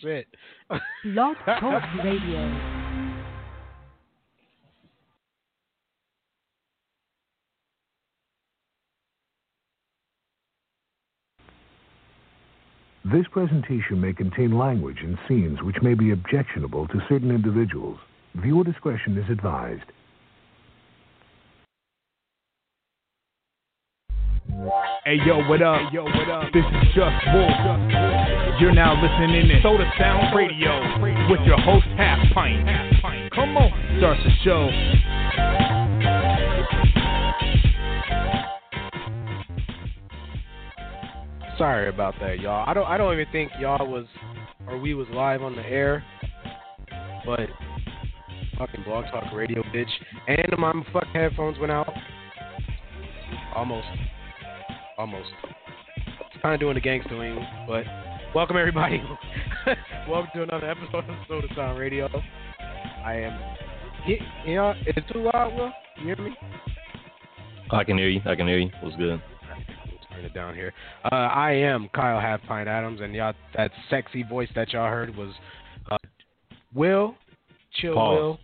shit. Log Talk Radio. This presentation may contain language and scenes which may be objectionable to certain individuals. Viewer discretion is advised. Hey yo, what up? Hey, yo, what up? This is Just Wolf. You're now listening to Sota Sound Radio with your host Halfpine. Come on, start the show. Sorry about that, y'all. I don't even think y'all was or we was live on the air, but fucking Blog Talk Radio, bitch. And my fucking headphones went out. Almost. It's kind of doing the gangster wing, but welcome everybody. Welcome to another episode of Sota Sound Radio. I am. You know, is it too loud, Will? You hear me? I can hear you. What's good? It down here. I am Kyle Halfpine Adams, and y'all, that sexy voice that y'all heard was Will Chill Will.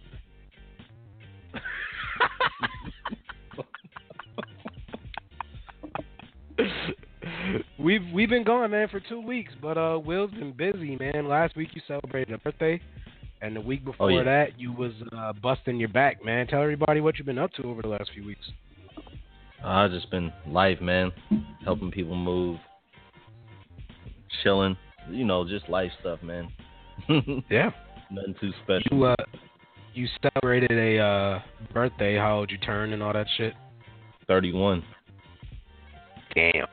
We've been gone, man, for 2 weeks, but Will's been busy, man. Last week you celebrated a birthday, and the week before that you was busting your back, man. Tell everybody what you've been up to over the last few weeks. I've just been life, man, helping people move, chilling, you know, just life stuff, man. Yeah. Nothing too special. You celebrated a birthday, how old you turned and all that shit? 31. Damn.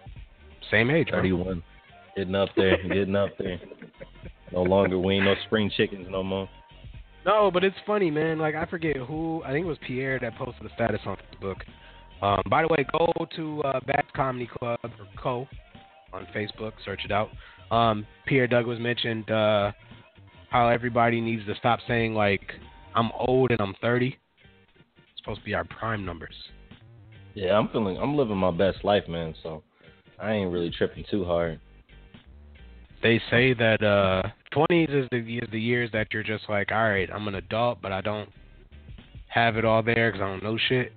Same age, 31. Huh? Getting up there. No longer, we ain't no spring chickens no more. No, but it's funny, man. Like, I forget who, I think it was Pierre that posted a status on Facebook. By the way, go to Bad Comedy Club or Co. on Facebook. Search it out. Pierre Douglas mentioned how everybody needs to stop saying, like, I'm old and I'm 30. It's supposed to be our prime numbers. Yeah, I'm living my best life, man, so I ain't really tripping too hard. They say that 20s is the years that you're just like, all right, I'm an adult, but I don't have it all there because I don't know shit.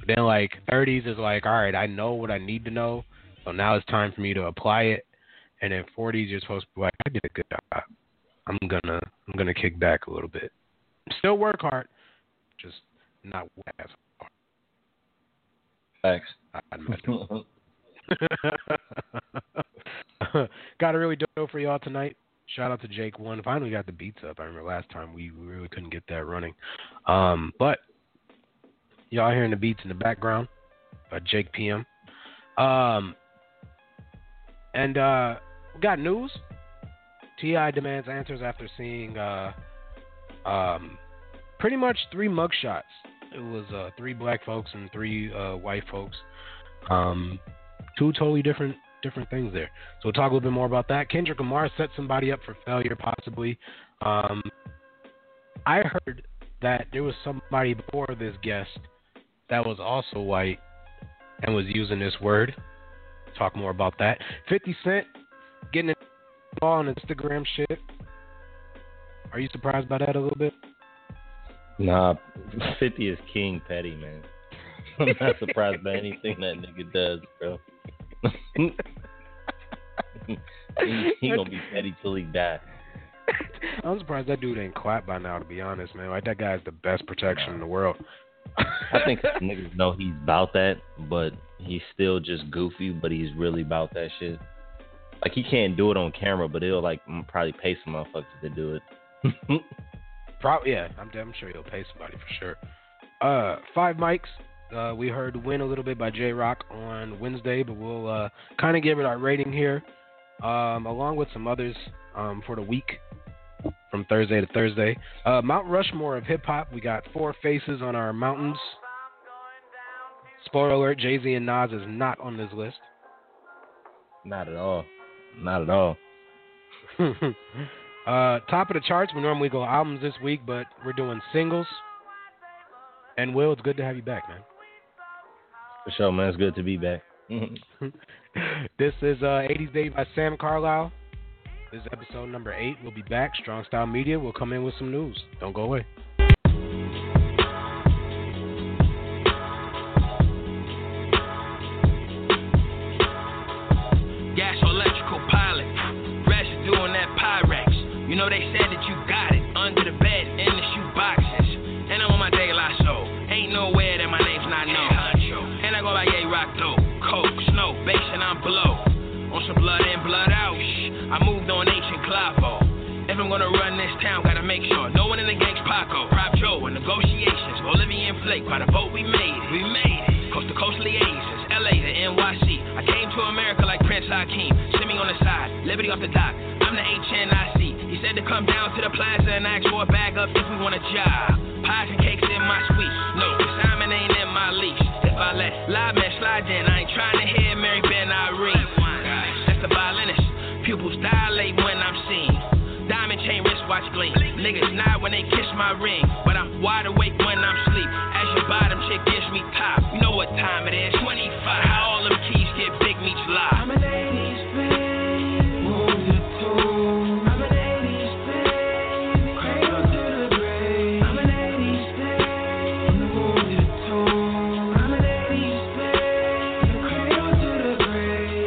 But then, like, 30s is like, all right, I know what I need to know, so now it's time for me to apply it. And then 40s, you're supposed to be like, I did a good job. I'm gonna kick back a little bit. Still work hard, just not as hard. Thanks. Got a really dope show for y'all tonight. Shout out to Jake One. Finally got the beats up. I remember last time we really couldn't get that running. But y'all hearing the beats in the background by Jake PM. And we got news. T.I. demands answers after seeing pretty much three mugshots. It was three black folks and three white folks. Two totally different things there. So we'll talk a little bit more about that. Kendrick Lamar set somebody up for failure, possibly. I heard that there was somebody before this guest that was also white and was using this word. Talk more about that. 50 Cent getting on Instagram shit. Are you surprised by that a little bit? Nah, 50 is king petty, man. I'm not surprised by anything that nigga does, bro. He gonna be petty till he die. I'm surprised that dude ain't clapped by now, to be honest, man. Like, that guy's the best protection in the world. I think niggas know he's about that, but he's still just goofy, but he's really about that shit. Like, he can't do it on camera, but he'll, like, probably pay some motherfuckers to do it. Probably, yeah. I'm sure he'll pay somebody for sure. Five mics. We heard Win a little bit by J-Rock on Wednesday, but we'll kind of give it our rating here, along with some others for the week. From Thursday to Thursday. Mount Rushmore of hip-hop. We got four faces on our mountains. Spoiler alert, Jay-Z and Nas is not on this list. Not at all. Top of the charts. We normally go albums this week, but we're doing singles. And Will, it's good to have you back, man. For sure, man. It's good to be back. This is 80s Day by Sam Carlisle. This is episode number 8. We'll be back. Strong Style Media will come in with some news. Don't go away. Gas electrical pilot, residue on that Pyrex. You know they said that you got it under the bed in the shoe boxes. And I'm on my day life, so ain't nowhere that my name's not known. And I go by Yay Rock though, Coke, Snow, Bass, and I'm below. On some blood in, blood out. I moved on ancient Clavo. If I'm gonna run this town, gotta make sure no one in the gang's Paco. Rob Joe in negotiations. Bolivian flake by the boat, we made it. We made it. Coast to coast liaisons. LA to NYC. I came to America like Prince Hakeem. Shimmy on the side. Liberty off the dock. I'm the HNIC. He said to come down to the plaza and ask for a bag up if we want a job. Pies and cakes in my suite. No, Simon ain't in my leash. If I let live man slide in, I ain't trying to hear Mary Ben Irene. The violinist, pupils dilate when I'm seen. Diamond chain wristwatch gleam. Niggas nod when they kiss my ring, but I'm wide awake when I'm sleep. As your bottom chick gives me top, you know what time it is. 25. How all them keys get big meets live. I'm a ladies' man, move your toe. I'm a ladies' man, cradle to the grave. I'm a ladies' man, move your toe. I'm a ladies' man, cradle to the grave.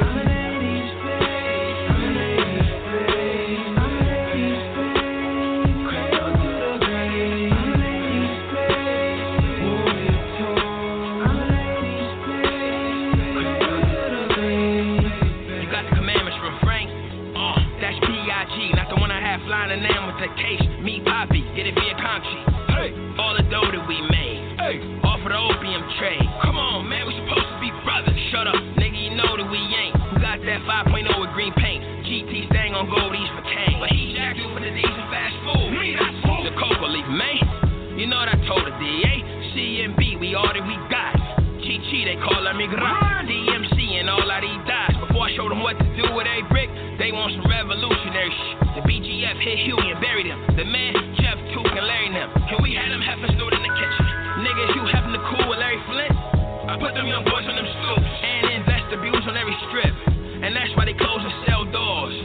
Line and name with the case, me Poppy, get it via Conchi. Hey, all the dough that we made, hey, all for the opium trade. Come on, man, we supposed to be brothers. Shut up, nigga, you know that we ain't. Who got that 5.0 with green paint? GT stang on goldies for Kane. But he jacked you for the D's and fast food. Me, that's food. The cocoa leaf, man. You know what I told the DA? CMB, we all that we got. Chi, they call her migrant. DMC and all of these dies. Before I show them what to do with a brick, they want some revolutionary shit. The BGF hit Huey and buried him. The man, Jeff, Tuke, and Larry them. Can we have them heifers nude in the kitchen? Niggas, you having the cool with Larry Flint? I put them young boys on them stoops and invest abuse on every strip. And that's why they close the cell doors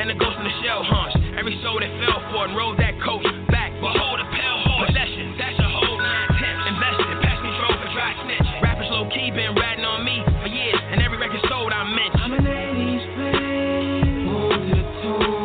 and the ghost in the shell haunts every soul that fell for and rolled that coach back. But hold a pale horse. Possession, that's a whole 9/10. Investing, pest control for dry snitch. Rappers low key been ratting on me for years, and every record sold I mentioned. I'm an 80s fan. Hold your toe.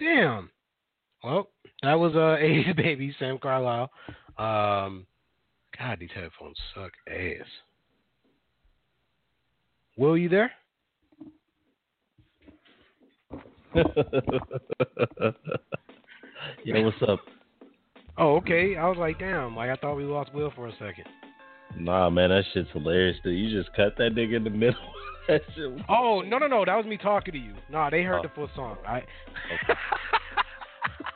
Damn. Well, that was A's baby, Sam Carlisle. God, these headphones suck ass. Will, you there? Yo, what's up? Oh, okay. I was like, damn. Like, I thought we lost Will for a second. Nah, man, that shit's hilarious, dude. You just cut that nigga in the middle. That shit was... Oh, no. That was me talking to you. Nah, they heard the full song. Okay.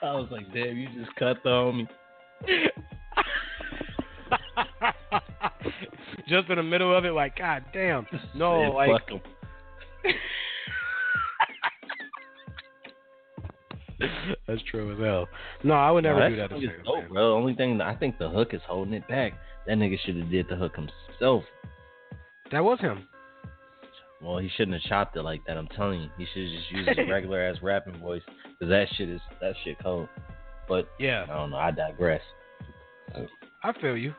I was like, damn, you just cut the homie. Just in the middle of it, like, god damn. No, man, like. Fuck him. That's true as hell. No, I would never do that. Dope, bro. Only thing, I think the hook is holding it back. That nigga should have did the hook himself. That was him. Well, he shouldn't have chopped it like that. I'm telling you, he should have just used his regular ass rapping voice, because that shit cold. But yeah, I don't know. I digress. I feel you,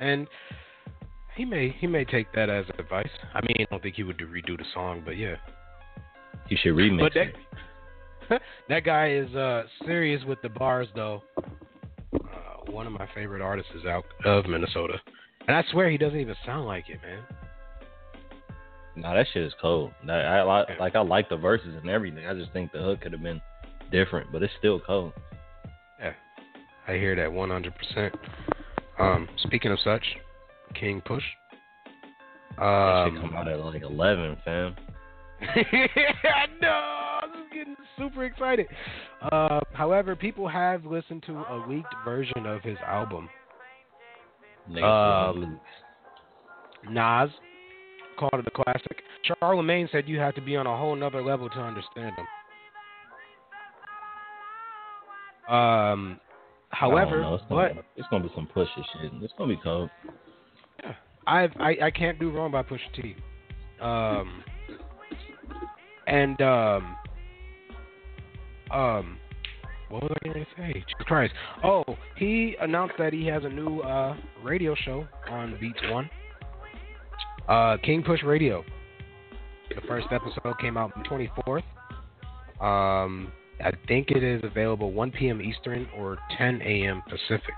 and he may take that as advice. I mean, I don't think he would redo the song, but yeah, he should remix it. That guy is serious with the bars, though. One of my favorite artists is out of Minnesota, and I swear he doesn't even sound like it, man. Nah, that shit is cold. I like the verses and everything. I just think the hook could have been different, but it's still cold. Yeah, I hear that 100%. Speaking of such, King Push. That shit come out at like 11, fam. I know. Getting super excited. However, people have listened to a leaked version of his album. Nas called it a classic. Charlamagne said you have to be on a whole nother level to understand him. However, it's gonna be some Pusha shit. It's gonna be cold. Yeah, I can't do wrong by Pusha T. What was I going to say? Jesus Christ. Oh, he announced that he has a new radio show on Beats One. King Push Radio. The first episode came out on the 24th. I think it is available 1 p.m. Eastern or 10 a.m. Pacific.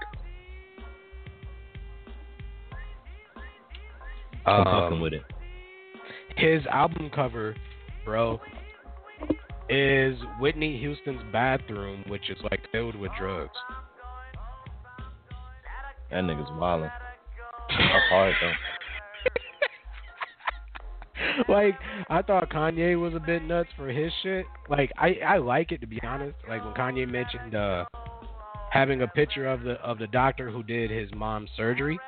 I'm fucking with it. His album cover, bro, is Whitney Houston's bathroom, which is like filled with drugs. That nigga's wildin'. That's hard though. Like, I thought Kanye was a bit nuts for his shit. Like, I like it, to be honest. Like, when Kanye mentioned having a picture of the doctor who did his mom's surgery,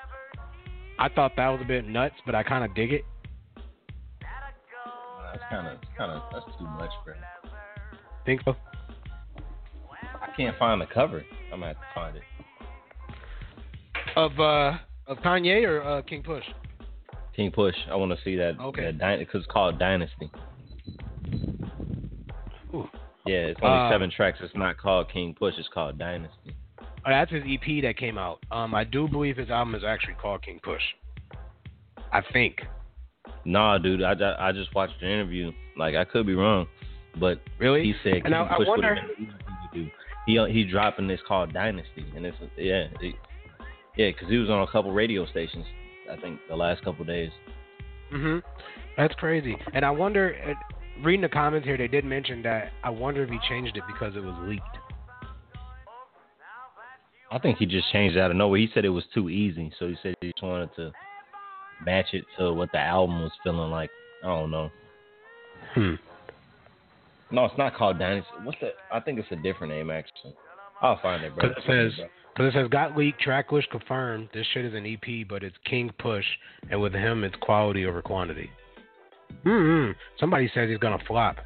I thought that was a bit nuts, but I kind of dig it. That's kind of that's too much, bro. Think so? I can't find the cover. I'm gonna have to find it. Of Kanye or King Push? King Push. I want to see that. Okay. Because it's called Dynasty. Ooh. Yeah, it's only 7 tracks. It's not called King Push. It's called Dynasty. That's his EP that came out. I do believe his album is actually called King Push. I think. Nah, dude, I just watched the interview. Like, I could be wrong, but really, he said, and I wonder. He dropping this called Dynasty, and it's because he was on a couple radio stations, I think, the last couple days. Mhm. That's crazy. And I wonder. Reading the comments here, they did mention that. I wonder if he changed it because it was leaked. I think he just changed it out of nowhere. He said it was too easy, so he said he just wanted to match it to what the album was feeling like. I don't know. No, it's not called Dynasty. What's that? I think it's a different name, actually. I'll find it, bro. Because it says got leaked, track list confirmed. This shit is an EP, but it's King Push, and with him, it's quality over quantity. Somebody says he's gonna flop.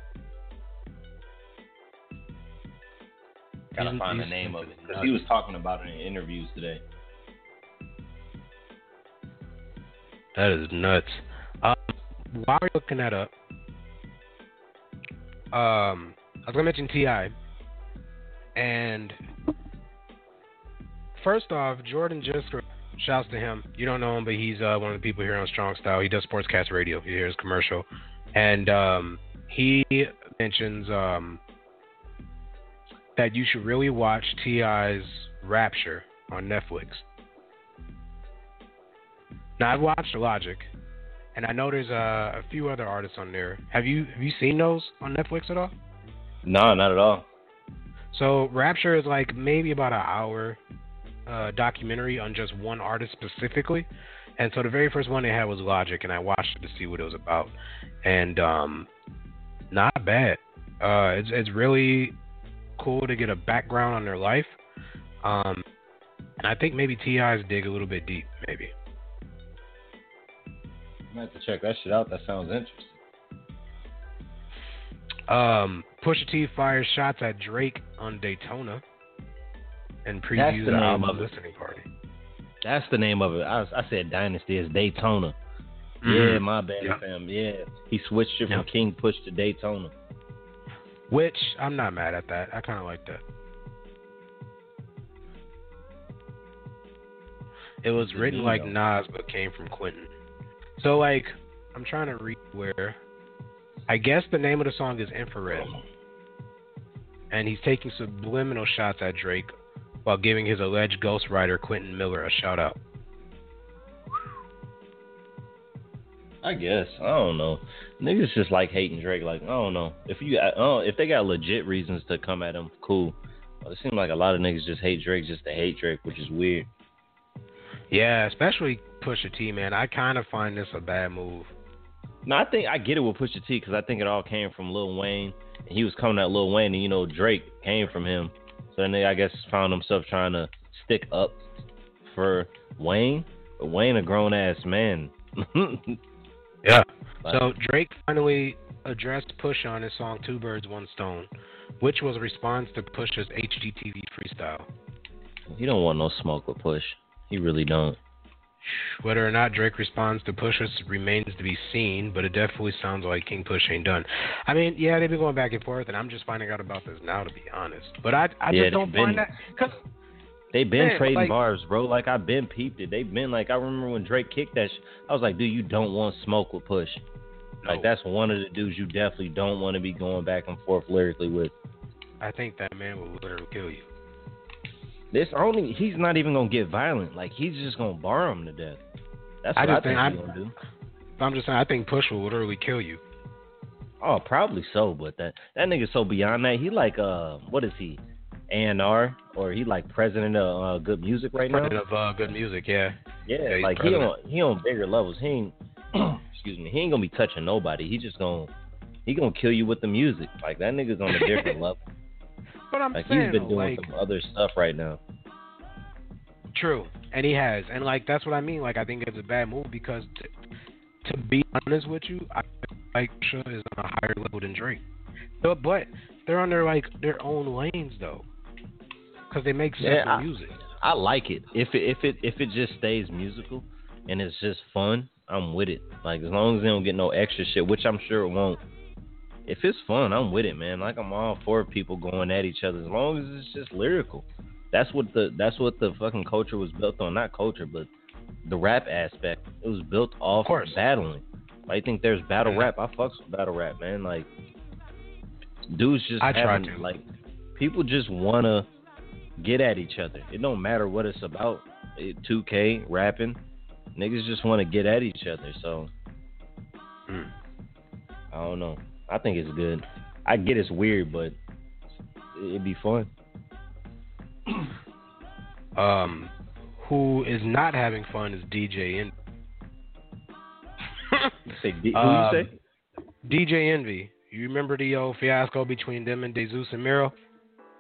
Gotta find the name of it, because he was talking about it in interviews today. That is nuts. While we're looking that up, I was going to mention T.I. And first off, Jordan Jisker, shouts to him. You don't know him, but he's one of the people here on Strong Style. He does Sportscast Radio. You hear his commercial. And he mentions that you should really watch T.I.'s Rapture on Netflix. Now, I've watched Logic, and I know there's a few other artists on there. Have you seen those on Netflix at all? No, not at all. So Rapture is like maybe about an hour documentary on just one artist specifically. And so the very first one they had was Logic, and I watched it to see what it was about. And not bad. It's really cool to get a background on their life. And I think maybe T.I.'s dig a little bit deep, maybe. I might have to check that shit out. That sounds interesting. Pusha T fires shots at Drake on Daytona and previews the album of listening party. That's the name of it. I said Dynasty is Daytona. Mm-hmm. Yeah, my bad, fam. Yeah, he switched it from King Push to Daytona, which I'm not mad at that. I kind of like that. It was written like Nas, but came from Quentin. So, like, I'm trying to read where. I guess the name of the song is Infrared. And he's taking subliminal shots at Drake while giving his alleged ghostwriter Quentin Miller a shout out. I guess. I don't know. Niggas just like hating Drake. Like, I don't know. If they got legit reasons to come at him, cool. It seems like a lot of niggas just hate Drake just to hate Drake, which is weird. Yeah, especially Pusha T, man. I kind of find this a bad move. No, I think I get it with Pusha T because I think it all came from Lil Wayne. And he was coming at Lil Wayne, and, you know, Drake came from him. So then they, I guess, found himself trying to stick up for Wayne. But Wayne a grown-ass man. Yeah. Like, so Drake finally addressed Pusha on his song Two Birds, One Stone, which was a response to Pusha's HGTV freestyle. He don't want no smoke with Push. He really don't. Whether or not Drake responds to Pusha remains to be seen, but it definitely sounds like King Push ain't done. I mean, yeah, they've been going back and forth, and I'm just finding out about this now, to be honest. But I just don't find that they've been trading like, bars, bro. Like, I've been peeped it. They've been like, I remember when Drake kicked that shit, I was like, dude, you don't want smoke with Push. No. Like, that's one of the dudes you definitely don't want to be going back and forth lyrically with. I think that man will literally kill you. He's not even gonna get violent. Like, he's just gonna bar him to death. That's what I think he's gonna do. I'm just saying, I think Push will literally kill you. Oh, probably so. But that nigga's so beyond that. He like what is he? A&R, or he like president of Good Music right now? President of Good Music, yeah. Yeah, like he on bigger levels. He ain't excuse me. He ain't gonna be touching nobody. He gonna kill you with the music. Like, that nigga's on a different level. But I'm like, saying, he's been doing some other stuff right now. True, and he has, and like that's what I mean. Like, I think it's a bad move because, to be honest with you, I feel like Pusha is on a higher level than Drake. But they're on their own lanes though, because they make simple music. I like it if it just stays musical and it's just fun. I'm with it. Like, as long as they don't get no extra shit, which I'm sure it won't. If it's fun, I'm with it, man. Like, I'm all for people going at each other as long as it's just lyrical. That's what the fucking culture was built on. Not culture, but the rap aspect. It was built off of battling. I think there's battle rap. I fucks with battle rap, man. Like, dudes just like, people just wanna get at each other. It don't matter what it's about. 2K rapping, niggas just wanna get at each other. So I don't know. I think it's good. I get it's weird, but it'd be fun. Who is not having fun is DJ Envy. Who you say? DJ Envy. You remember the old fiasco between them and Desus and Mero?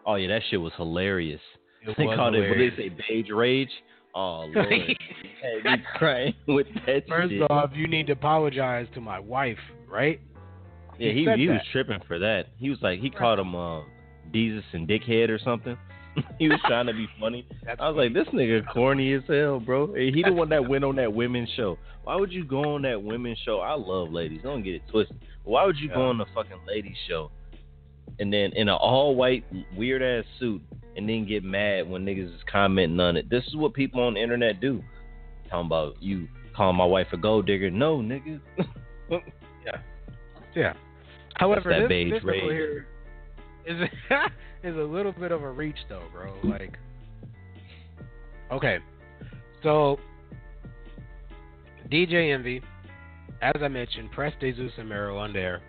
Oh, yeah, that shit was hilarious. They called it beige rage. Oh, Lord. You had me crying with that shit. First off, you need to apologize to my wife, right? Yeah, he was tripping for that. He was like, he called him Desus and Dickhead or something. He was trying to be funny. I was like, this nigga corny as hell, bro. And he the one that went on that women's show. Why would you go on that women's show? I love ladies. Don't get it twisted. Why would you go on the fucking ladies show and then in an all-white, weird-ass suit and then get mad when niggas is commenting on it? This is what people on the internet do. Talking about you calling my wife a gold digger. No, nigga. Yeah. However, this is a little bit of a reach though, bro. Like, okay, so DJ Envy, as I mentioned, pressed Desus and Mero on there,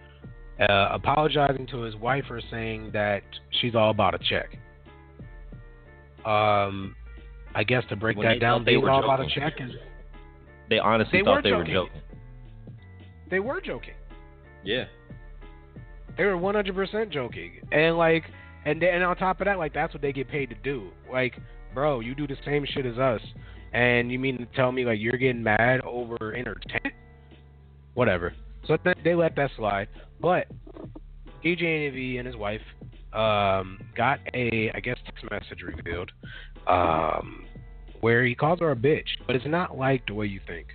apologizing to his wife for saying that she's all about a check. I guess to break that down, they were all about a check. They honestly thought they were joking. They were joking. Yeah. They were 100% joking. And like, and on top of that, like, that's what they get paid to do. Like, bro, you do the same shit as us, and you mean to tell me like you're getting mad over entertainment? Whatever. So they let that slide. But DJ Envy and his wife got a, I guess, text message revealed where he calls her a bitch, but it's not like the way you think.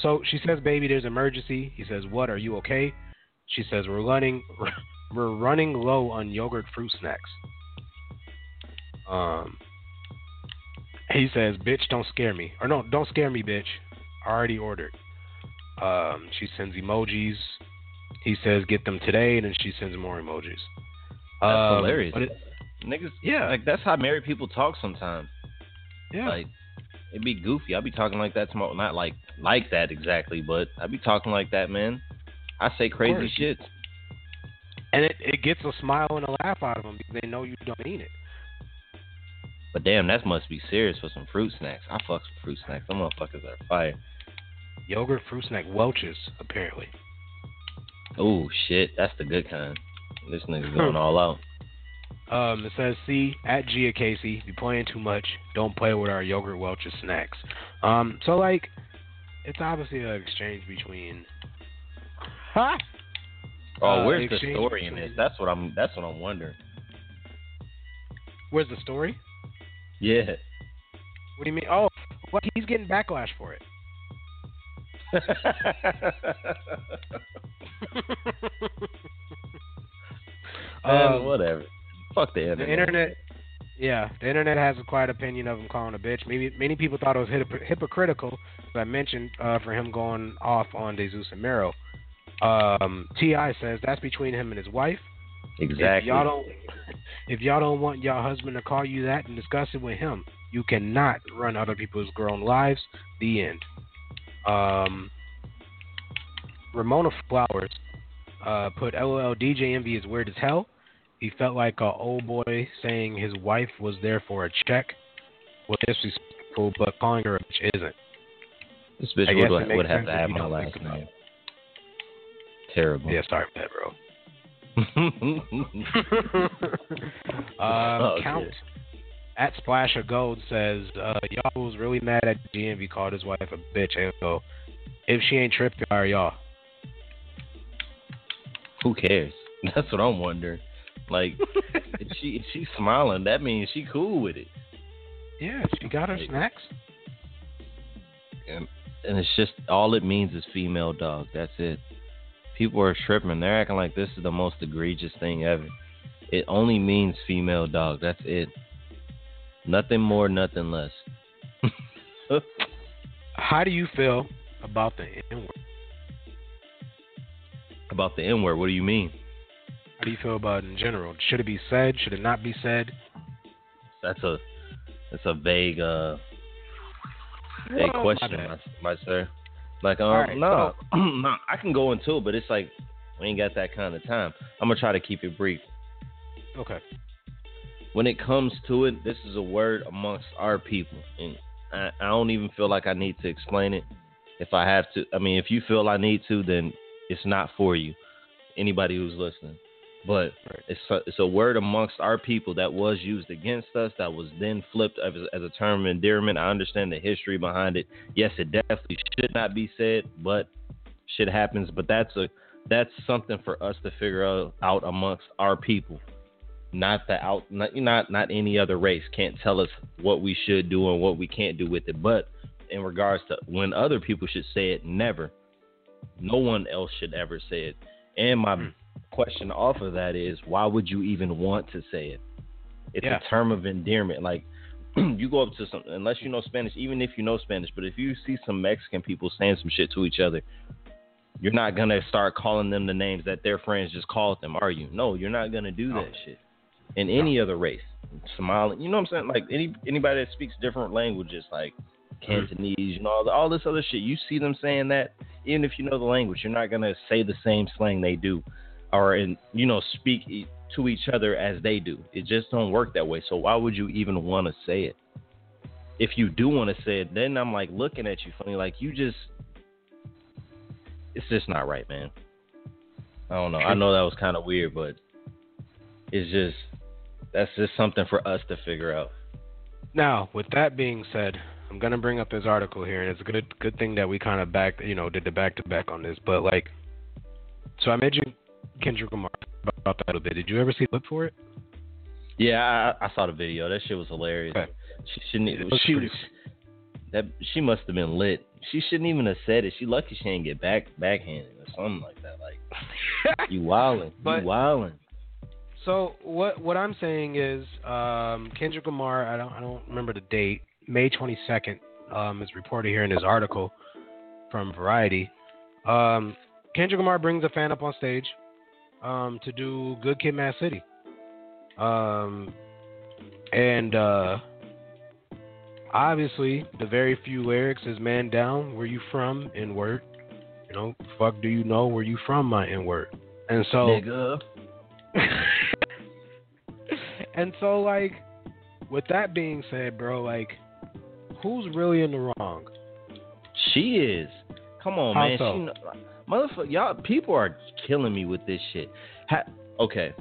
So she says, "Baby, there's an emergency." He says, "What? Are you okay?" She says, "We're running low on yogurt fruit snacks." He says, "Bitch, don't scare me." Or no, "Don't scare me, bitch. I already ordered." She sends emojis. He says, "Get them today," and then she sends more emojis. That's hilarious. Niggas, yeah, like that's how married people talk sometimes. Yeah, like it'd be goofy. I'd be talking like that tomorrow. Not like that exactly, but I'd be talking like that, man. I say crazy shit, and it gets a smile and a laugh out of them because they know you don't mean it. But damn, that must be serious for some fruit snacks. I fucks with fruit snacks. Them motherfuckers are fire. Yogurt fruit snack, Welch's apparently. Oh shit, that's the good kind. This nigga's going all out. It says, "C at Gia Casey, be playing too much. Don't play with our yogurt Welch's snacks." So like, it's obviously an exchange between. Huh? Oh, where's the story in this? That's what I'm wondering. Where's the story? Yeah. What do you mean? Oh, well, he's getting backlash for it. Whatever. Fuck the internet. The internet has a quiet opinion of him calling a bitch. Maybe many people thought it was hypocritical, as I mentioned, for him going off on Desus and Mero. T.I. says that's between him and his wife. Exactly. If y'all don't want your husband to call you that and discuss it with him, you cannot run other people's grown lives. The end. Ramona Flowers put LOL, DJ Envy is weird as hell. He felt like an old boy saying his wife was there for a check was disrespectful, but calling her a bitch isn't. This bitch would have to have my last name. Terrible. Yeah, sorry for that, bro. Count at Splash of Gold says, y'all was really mad at DMV called his wife a bitch. And so, if she ain't tripping, are y'all? Who cares? That's what I'm wondering. Like, if she's smiling, that means she cool with it. Yeah, she got her snacks. And it's just, all it means is female dog. That's it. People are tripping. They're acting like this is the most egregious thing ever. It only means female dog. That's it. Nothing more, nothing less. How do you feel about the N-word? About the N-word? What do you mean? How do you feel about it in general? Should it be said? Should it not be said? That's a vague vague question, my sir. Like, right, no, no, I can go into it, but it's like we ain't got that kind of time. I'm gonna try to keep it brief. Okay. When it comes to it, this is a word amongst our people, and I don't even feel like I need to explain it. If I have to, I mean, if you feel I need to, then it's not for you. Anybody who's listening, but it's a word amongst our people that was used against us, that was then flipped as a term of endearment. I understand the history behind it. Yes, it definitely should not be said, but shit happens. But that's something for us to figure out amongst our people. Not any other race can't tell us what we should do and what we can't do with it. But in regards to when other people should say it, never. No one else should ever say it. And my question off of that is, why would you even want to say it? It's a term of endearment. Like, you go up to some, unless you know Spanish, even if you know Spanish, but if you see some Mexican people saying some shit to each other, You're not going to start calling them the names that their friends just called them, are you? No, you're not going to do that shit. In any other race. Somali, you know what I'm saying? Like, anybody that speaks different languages, like Cantonese, you know, all this other shit. You see them saying that, even if you know the language, you're not going to say the same slang they do or, in, you know, speak to each other as they do. It just don't work that way. So why would you even want to say it? If you do want to say it, then I'm, like, looking at you funny. Like, you just... It's just not right, man. I don't know. I know that was kind of weird, but it's just... That's just something for us to figure out. Now, with that being said, I'm going to bring up this article here, and it's a good thing that we kind of did the back-to-back on this. But, like, so I mentioned Kendrick Lamar about that a bit. Did you ever see the clip for it? Yeah, I saw the video. That shit was hilarious. Okay. She must have been lit. She shouldn't even have said it. She lucky she didn't get backhanded or something like that. Like, you wildin'. You wildin'. So what I'm saying is Kendrick Lamar, I don't remember the date, May 22nd, is reported here in his article from Variety. Kendrick Lamar brings a fan up on stage to do Good Kid, Mad City. Obviously, the very few lyrics is "Man down, where you from, N-word. You know, fuck do you know where you from, my N-word." And so... Nigga. And so, like, with that being said, bro, like, who's really in the wrong? She is. Come on, man. So? Motherfucker, y'all, people are killing me with this shit. Okay.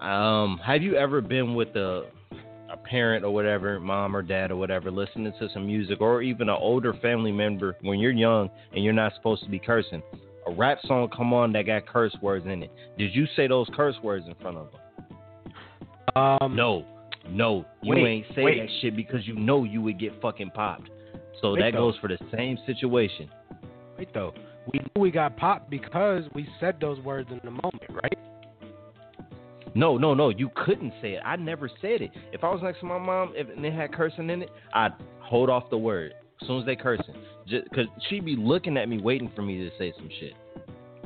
Have you ever been with a parent or whatever, mom or dad or whatever, listening to some music, or even an older family member when you're young and you're not supposed to be cursing? A rap song come on that got curse words in it. Did you say those curse words in front of them? No. You ain't say that shit because you know you would get fucking popped. So that goes for the same situation. Wait, though. We knew we got popped because we said those words in the moment, right? No. You couldn't say it. I never said it. If I was next to my mom and it had cursing in it, I'd hold off the word as soon as they cursing. Because she'd be looking at me waiting for me to say some shit.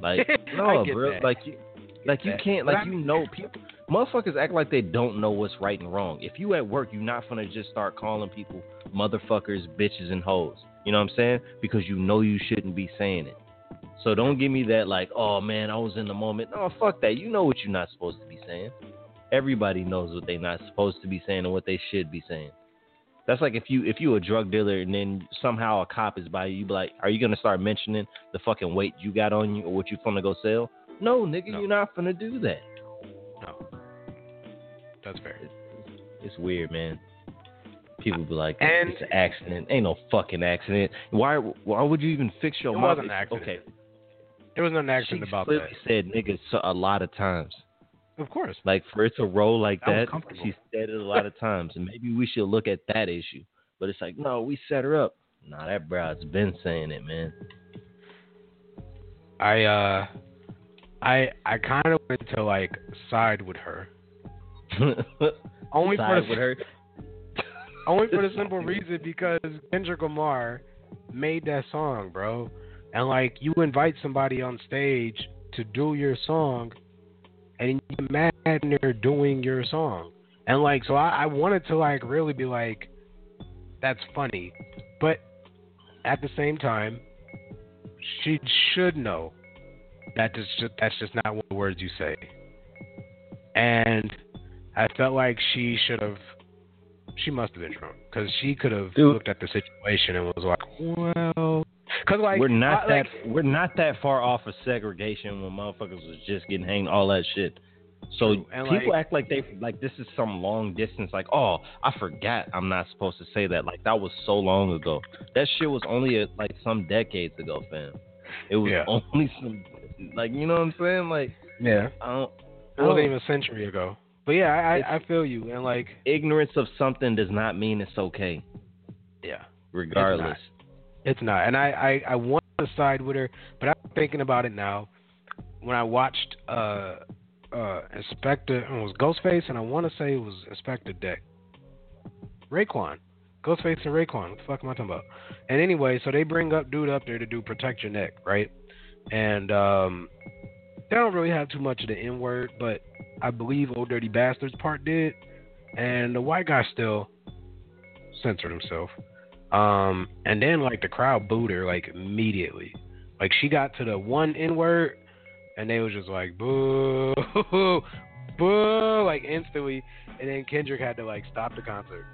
Like, no, bro. That. Like you can't, like, you know, people... Motherfuckers act like they don't know what's right and wrong. If you at work, you're not gonna just start calling people motherfuckers, bitches, and hoes. You know what I'm saying? Because you know you shouldn't be saying it. So don't give me that like, oh man, I was in the moment. No, fuck that. You know what you're not supposed to be saying. Everybody knows what they're not supposed to be saying and what they should be saying. That's like if you a drug dealer and then somehow a cop is by you, you be like, are you gonna start mentioning the fucking weight you got on you or what you finna go sell? No, nigga, no. You're not finna do that. No. That's fair. It's weird, man. People be like, it's an accident. Ain't no fucking accident. Why would you even fix your mother? It wasn't an accident. Okay. There was no accident about that. She said niggas a lot of times. Of course. Like, for it to roll like that, she said it a lot of times. And maybe we should look at that issue. But it's like, no, we set her up. Nah, that broad's been saying it, man. I kind of went to, like, side with her. Only for the simple reason because Kendrick Lamar made that song, bro. And, like, you invite somebody on stage to do your song, and you're mad they're doing your song. And, like, so I wanted to, like, really be like, that's funny. But at the same time, she should know that's just not what the words you say. And I felt like she must have been drunk because she could have looked at the situation and was like, well, because like we're not that far off of segregation when motherfuckers was just getting hanged, all that shit. So people act like they this is some long distance. Like, oh, I forgot I'm not supposed to say that. Like that was so long ago. That shit was only like some decades ago, fam. It was only some, like, you know what I'm saying? Like, yeah, it wasn't even a century ago. But yeah, I feel you. And like, ignorance of something does not mean it's okay. Yeah, regardless, it's not. And I wanted to side with her, but I'm thinking about it now. When I watched it was Ghostface, and I want to say it was Inspector Deck. Raekwon, Ghostface and Raekwon. What the fuck am I talking about? And anyway, so they bring up dude up there to do Protect Your Neck, right? And they don't really have too much of the N-word, but I believe Old Dirty Bastards part did. And the white guy still censored himself. And then, like, the crowd booed her, like, immediately. Like, she got to the one N-word, and they was just like, boo, boo, like, instantly. And then Kendrick had to, like, stop the concert.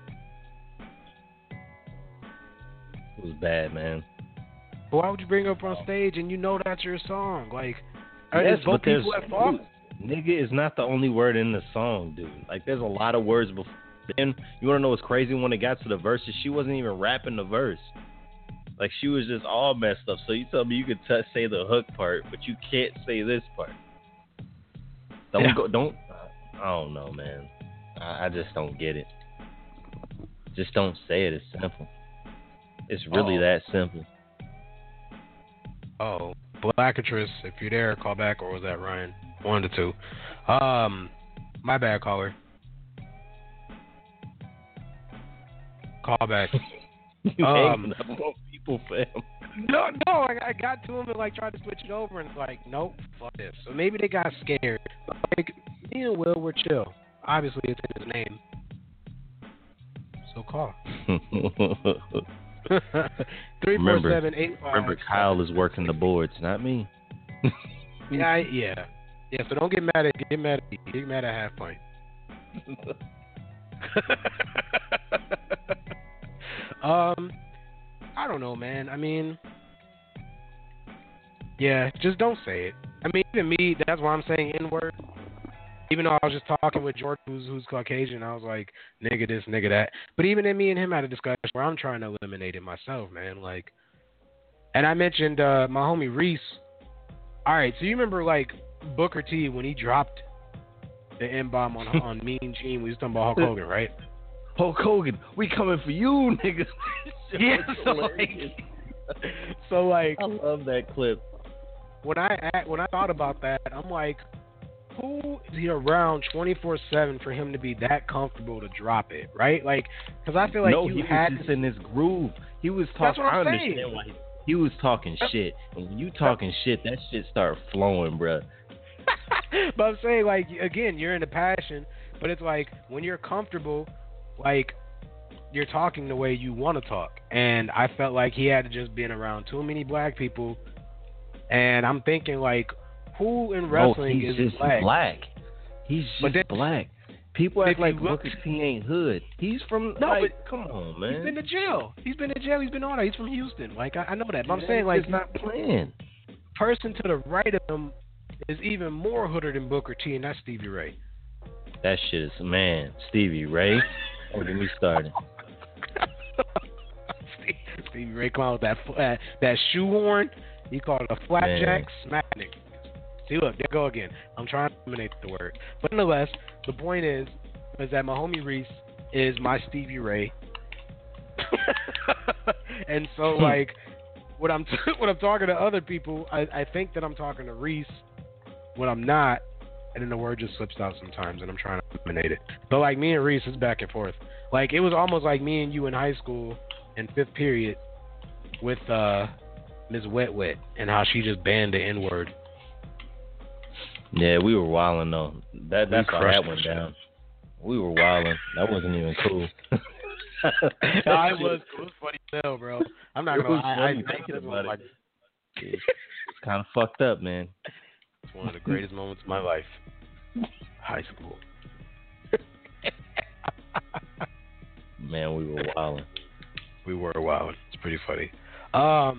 It was bad, man. But why would you bring up on stage and you know that's your song? Like, yes, but there's, nigga is not the only word in the song, dude. Like, there's a lot of words before. And you want to know what's crazy? When it got to the verses, she wasn't even rapping the verse. Like, she was just all messed up. So you tell me you could say the hook part, but you can't say this part. Don't. I don't know, man. I just don't get it. Just don't say it. It's simple. It's really that simple. Oh, Blackatrice, if you're there, call back. Or was that Ryan? One to two. My bad, caller. Call back. You hanging up on people, fam. No, I got to him and like tried to switch it over, and it's like, nope, fuck this. So maybe they got scared. Like, me and Will were chill. Obviously, it's in his name. So call. 347-85. Remember, Kyle is working the boards, not me. Yeah. So don't get mad at me. Get mad at half point. I don't know, man. I mean, yeah, just don't say it. I mean, even me, that's why I'm saying N-word. Even though I was just talking with Jordan, who's Caucasian, I was like, nigga this, nigga that. But even in me and him had a discussion where I'm trying to eliminate it myself, man. Like, and I mentioned my homie Reese. All right, so you remember like Booker T when he dropped the N-bomb on Mean Gene? We was talking about Hulk Hogan, right? Hulk Hogan, we coming for you, niggas. Yeah, so like, I love that clip. When I thought about that, I'm like, who is he around 24/7 for him to be that comfortable to drop it, right? Like, because I feel like he was just in this groove. He was talking. I understand why he was talking shit. And when you talking shit, that shit start flowing, bro. But I'm saying, like, again, you're in a passion, but it's like when you're comfortable, like, you're talking the way you want to talk. And I felt like he had just been around too many black people. And I'm thinking, like, who in wrestling is just black? He's just black. People act like Booker T ain't hood. He's from, come on, man. He's been to jail. He's been on it. He's from Houston. Like, I know that. But I'm saying, like, he's not playing. Person to the right of him is even more hooder than Booker T, and that's Stevie Ray. That shit is, man, Stevie Ray. Oh, get me started. Stevie Ray called that shoehorn. He called it a flapjack smacking. See, look, there go again. I'm trying to eliminate the word. But nonetheless, the point is that my homie Reese is my Stevie Ray. And so, like, when I'm talking to other people, I think that I'm talking to Reese when I'm not. And then the word just slips out sometimes, and I'm trying to eliminate it. But, like, me and Reese is back and forth. Like, it was almost like me and you in high school in fifth period with Ms. Wet and how she just banned the N-word. Yeah, we were wilding, though. That's how that went down. We were wilding. That wasn't even cool. No, it was funny as hell, bro. I'm not going to lie. I think it was like... It's kind of fucked up, man. It's one of the greatest moments of my life. High school. Man, we were wilding. It's pretty funny. I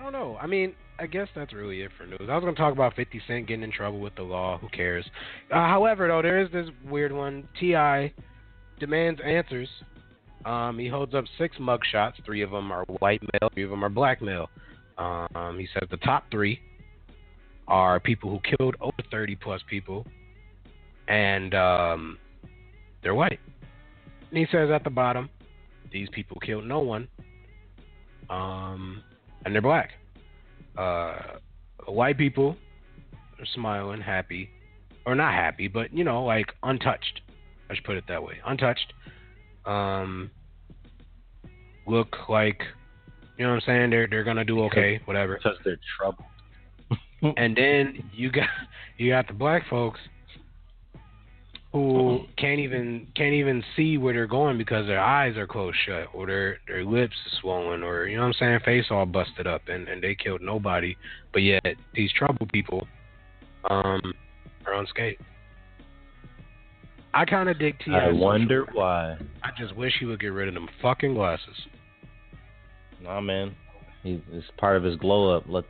don't know. I mean, I guess that's really it for news. I was going to talk about 50 Cent getting in trouble with the law. Who cares? However, though, there is this weird one. T.I. demands answers. He holds up 6 mugshots. 3 of them are white male. 3 of them are black male. He says the top 3 are people who killed over 30 plus people, and they're white. And he says at the bottom, these people killed no one, and they're black. White people are smiling, happy, or not happy, but you know, like untouched. I should put it that way, untouched. Look like You know what I'm saying? They're gonna do okay, whatever. Because they're troubled. And then you got the black folks who can't even see where they're going because their eyes are closed shut or their lips are swollen or, you know what I'm saying, face all busted up and they killed nobody, but yet these troubled people are unscathed. I kind of dig T.I. I wonder why. I just wish he would get rid of them fucking glasses. Nah, man, it's part of his glow up. Let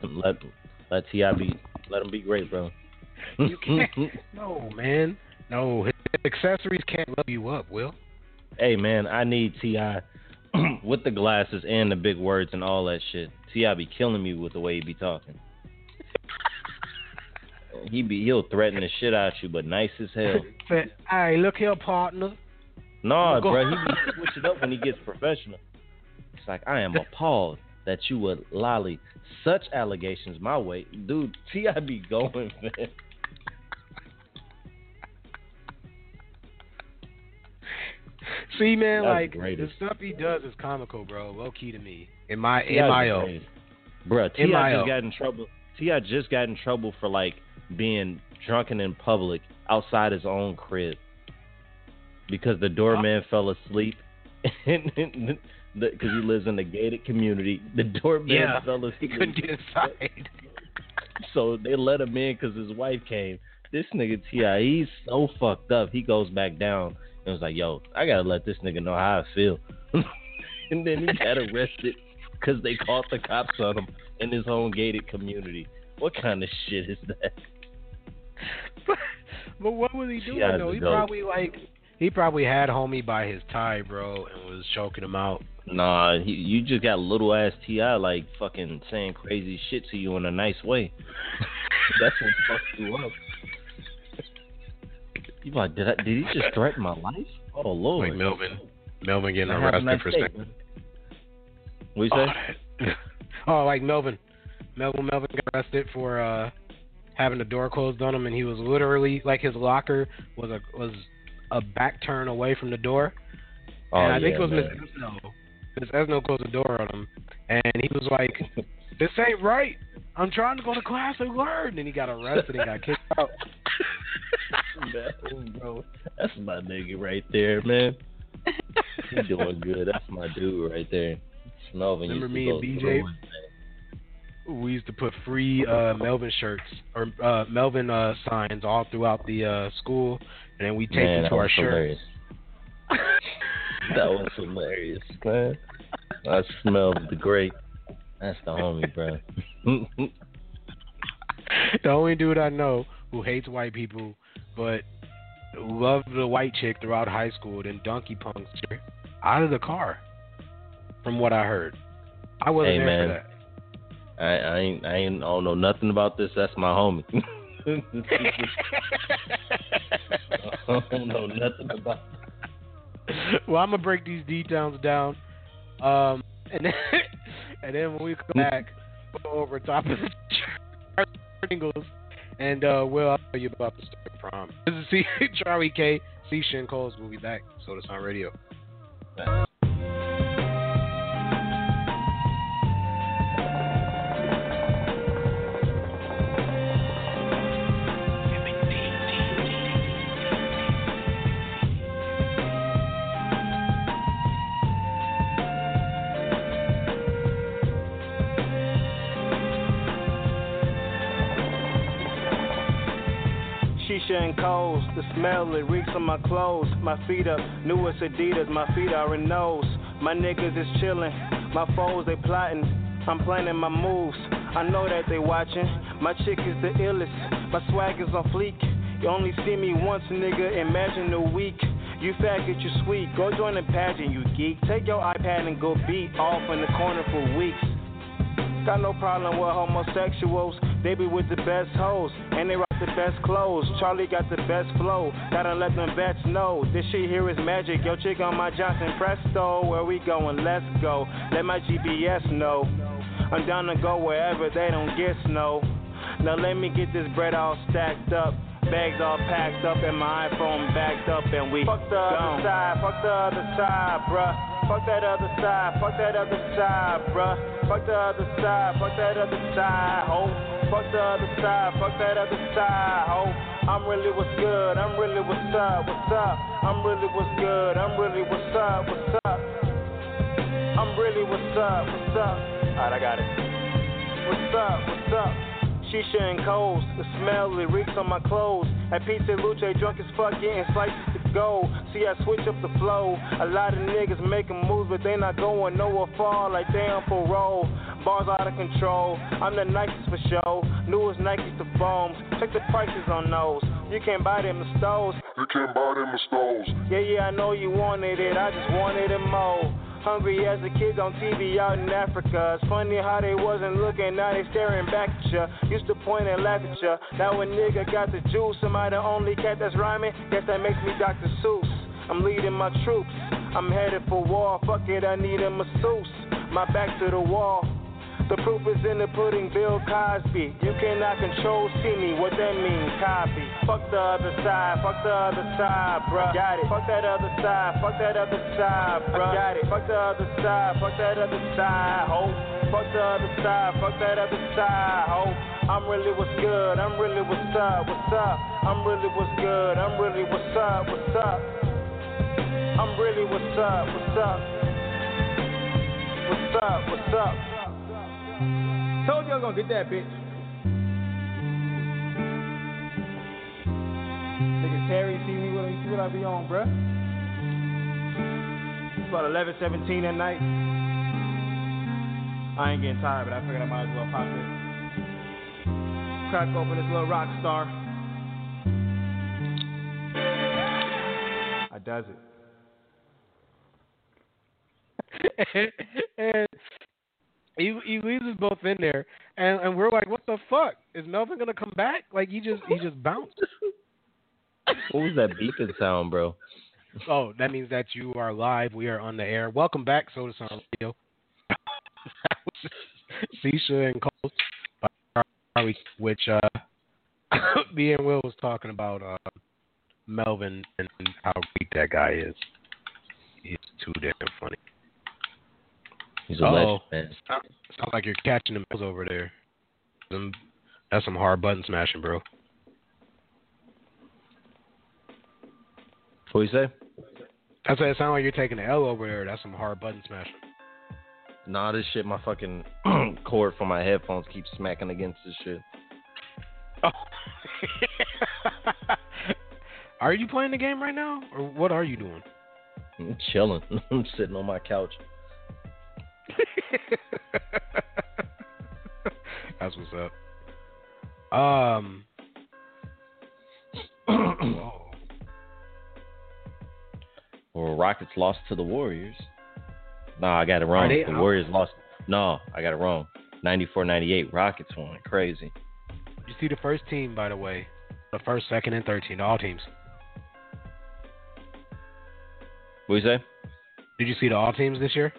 T.I. be. Let him be great, bro. You can't. No, man. No, his accessories can't love you up, Will. Hey, man, I need T.I. with the glasses and the big words and all that shit. T.I. be killing me with the way he be talking. He'll threaten the shit out you, but nice as hell. Hey, look here, partner. Nah, bro, he be switching up when he gets professional. It's like, I am appalled that you would lolly such allegations my way. Dude, T.I. be going, man. See, man, that's like greatest. The stuff he does is comical, bro. Low key to me. In my MIO. Bro, T.I. just got in trouble. T.I. just got in trouble for like being drunken in public outside his own crib because the doorman fell asleep and because he lives in a gated community. The doorman fell asleep. He couldn't get inside. So they let him in because his wife came. This nigga T.I., he's so fucked up. He goes back down and was like, yo, I got to let this nigga know how I feel. And then he got arrested because they caught the cops on him in his own gated community. What kind of shit is that? But what was he doing, though? He probably had homie by his tie, bro, and was choking him out. Nah, you just got little ass T.I. like fucking saying crazy shit to you in a nice way. That's what fucked you up. You like, did he just threaten my life? Oh, Lord. Like Melvin getting arrested for sex. What you say? Oh, like Melvin got arrested for having the door closed on him, and he was literally like his locker was a back turn away from the door. Oh, and I think it was Miss Esno closed the door on him, and he was like, this ain't right, I'm trying to go to class and learn. And he got arrested and got kicked out. Man, bro, that's my nigga right there, man. He's doing good. That's my dude right there. Melvin. Remember me and BJ? We used to put free Melvin shirts or Melvin signs all throughout the school, and then we taped them to our shirts. That was hilarious, man. I smell the grape. That's the homie, bro. The only dude I know who hates white people but loved the white chick throughout high school, then Donkey Punk's her out of the car, from what I heard. I wasn't there for that. I don't know nothing about this. That's my homie. I don't know nothing about this. Well, I'm going to break these details down. And then when we come back, we'll go over top of the singles. And Will, I'll tell you about the story prom. This is Charlie K. C. Shin Coles. We'll be back. Sota Sound Radio. Thanks. Coals, the smell, it reeks on my clothes. My feet are newest Adidas, my feet are in nose. My niggas is chillin', my foes they plotting. I'm planning my moves, I know that they watching. My chick is the illest, my swag is on fleek. You only see me once, nigga, imagine a week. You faggot, you sweet, go join the pageant, you geek. Take your iPad and go beat off in the corner for weeks. Got no problem with homosexuals, they be with the best hoes, and they rock the best clothes. Charlie got the best flow, gotta let them vets know. This shit here is magic, yo chick on my Johnson Presto. Where we going, let's go, let my GPS know. I'm down to go wherever they don't get snow. Now let me get this bread all stacked up, bags all packed up, and my iPhone backed up, and we fuck the other side, bruh. Fuck that other side, fuck that other side, bruh. Fuck the other side, fuck that other side, ho. Fuck the other side, fuck that other side, ho. I'm really what's good, I'm really what's up, what's up. I'm really what's good, I'm really what's up, what's up. I'm really what's up, what's up. Alright, I got it. What's up, what's up? Shisha and Coles, the smell, it reeks on my clothes. At Pizza Luce, drunk as fuck, getting slices to go. See, I switch up the flow. A lot of niggas making moves, but they not going nowhere far like they on parole. Bars out of control. I'm the nicest for show. Newest Nikes to foams. Check the prices on those. You can't buy them in stores. You can't buy them in stores. Yeah, yeah, I know you wanted it. I just wanted it more. Hungry as the kids on TV out in Africa. It's funny how they wasn't looking, now they staring back at ya. Used to point and laugh at ya. Now a nigga got the juice. Am I the only cat that's rhyming? Guess that makes me Dr. Seuss. I'm leading my troops. I'm headed for war. Fuck it, I need a masseuse. My back to the wall. The proof is in the pudding, Bill Cosby. You cannot control, see me, what that mean, copy. Fuck the other side, fuck the other side, bruh. Got it. Fuck that other side, fuck that other side, bruh. Got it. Fuck the other side, fuck that other side, ho. Fuck the other side, fuck that other side, ho. I'm really what's good, I'm really what's up, what's up. I'm really what's good, I'm really what's up, what's up. I'm really what's up, what's up. What's up, what's up. Told you I was gonna get that, bitch. Nigga Terry, see what I be on, bruh. It's about 11:17 at night. I ain't getting tired, but I figured I might as well pop it. Crack open this little rock star. I does it. He leaves us both in there, and we're like, what the fuck? Is Melvin gonna come back? Like he just bounced. What was that beeping sound, bro? Oh, that means that you are live. We are on the air. Welcome back, Sota Sound Radio. Sisha and Cole, which me and Will was talking about Melvin and how weak that guy is. He's too damn funny. He's a legend, man. Sounds like you're catching them over there. That's some hard button smashing, bro. What you say? I said it sounds like you're taking the L over there. That's some hard button smashing. Nah, this shit, my fucking cord for my headphones keeps smacking against this shit. Oh. Are you playing the game right now? Or what are you doing? I'm chilling. I'm sitting on my couch. That's what's up. Well, Rockets lost to the Warriors. Nah, I got it wrong. The Warriors lost. No, I got it wrong. 94-98. Rockets won. Crazy. You see the first team, by the way. The first, second, and 13. All teams. What do you say? Did you see the all teams this year?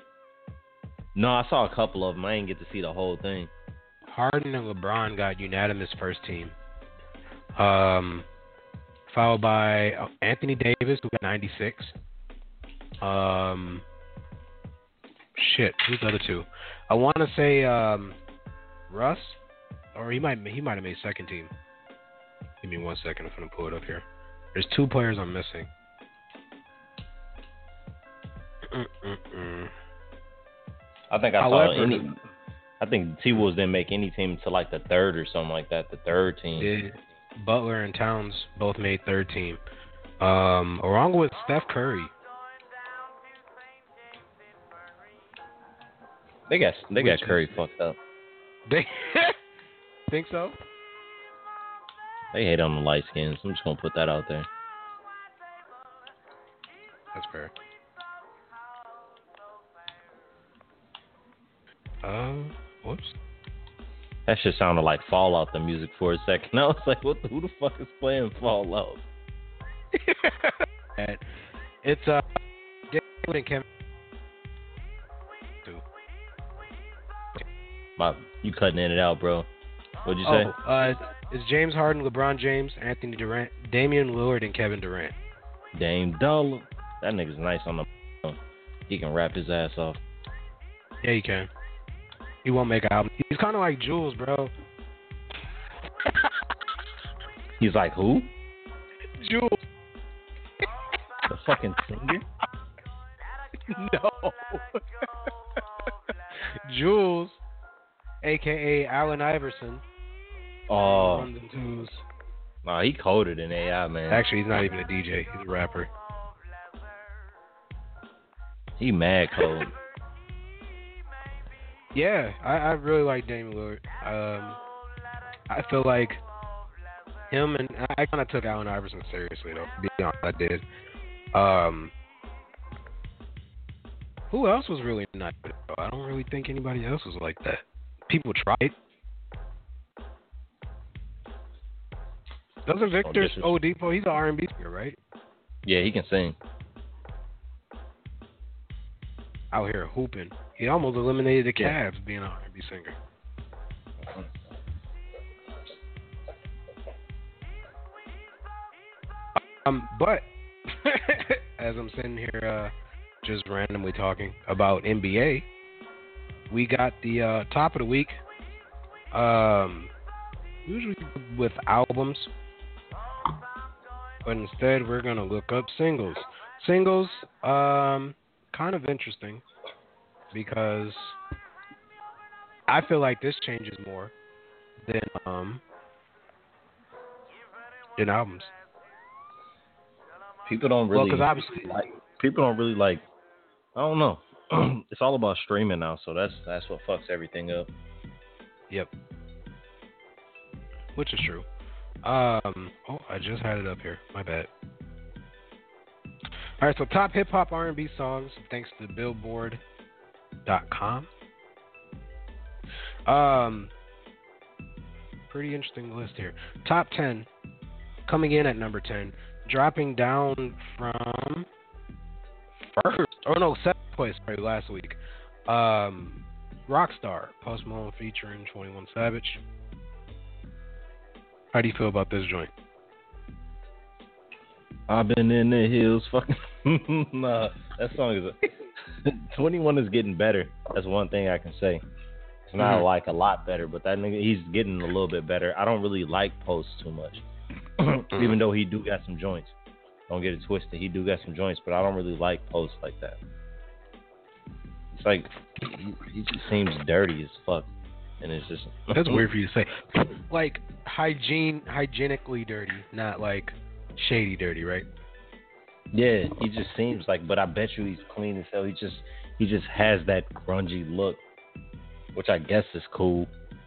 No, I saw a couple of them. I didn't get to see the whole thing. Harden and LeBron got unanimous first team. Followed by Anthony Davis, who got 96. Who's the other two? I want to say Russ, or he might have made second team. Give me 1 second. I'm going to pull it up here. There's two players I'm missing. I think I think the T-Wolves didn't make any team until like the third or something like that. The third team. Butler and Towns both made third team, along with Steph Curry. They got Curry fucked up. They think so? They hate on the light skins. I'm just gonna put that out there. That's fair. Whoops. That shit sounded like Fallout, the music, for a second. I was like, who the fuck is playing Fallout? It's you cutting in and out, bro. What'd you say? It's James Harden, LeBron James, Anthony Durant, Damian Lillard, and Kevin Durant. Dame Dolan. That nigga's nice on the he can rap his ass off. Yeah, he can. He won't make an album. He's kind of like Jules, bro. He's like who? Jules. The fucking singer? No. Jules, a.k.a. Allen Iverson. Oh. Nah, he colder than AI, man. Actually, he's not even a DJ. He's a rapper. He mad cold. Yeah, I really like Damian Lillard. I feel like him and I kind of took Allen Iverson seriously, though. To be honest, I did. Who else was really nice? I don't really think anybody else was like that. People tried. Doesn't Victor Oladipo? He's an R&B singer, right? Yeah, he can sing. Out here hooping. He almost eliminated the Cavs being an R&B singer. But as I'm sitting here, just randomly talking about NBA, we got the top of the week. Usually with albums, but instead we're gonna look up singles. Singles, kind of interesting because I feel like this changes more than albums. People don't really like. I don't know. It's all about streaming now, so that's what fucks everything up. Yep. Which is true. Oh, I just had it up here. My bad. All right, so top hip hop R&B songs, thanks to Billboard.com. Pretty interesting list here. Top 10, coming in at number 10, dropping down from first. Oh no, second place. Sorry, last week. Rockstar, Post Malone featuring 21 Savage. How do you feel about this joint? I've been in the hills, fucking. Nah, that song is a 21 is getting better. That's one thing I can say. It's not like a lot better, but that nigga, he's getting a little bit better. I don't really like Post too much, even though he do got some joints. Don't get it twisted. He do got some joints, but I don't really like Post like that. It's like he just seems dirty as fuck. And it's just that's weird for you to say. Like hygienically dirty, not like shady dirty, right? Yeah, he just seems like, but I bet you he's clean as hell. He just has that grungy look, which I guess is cool.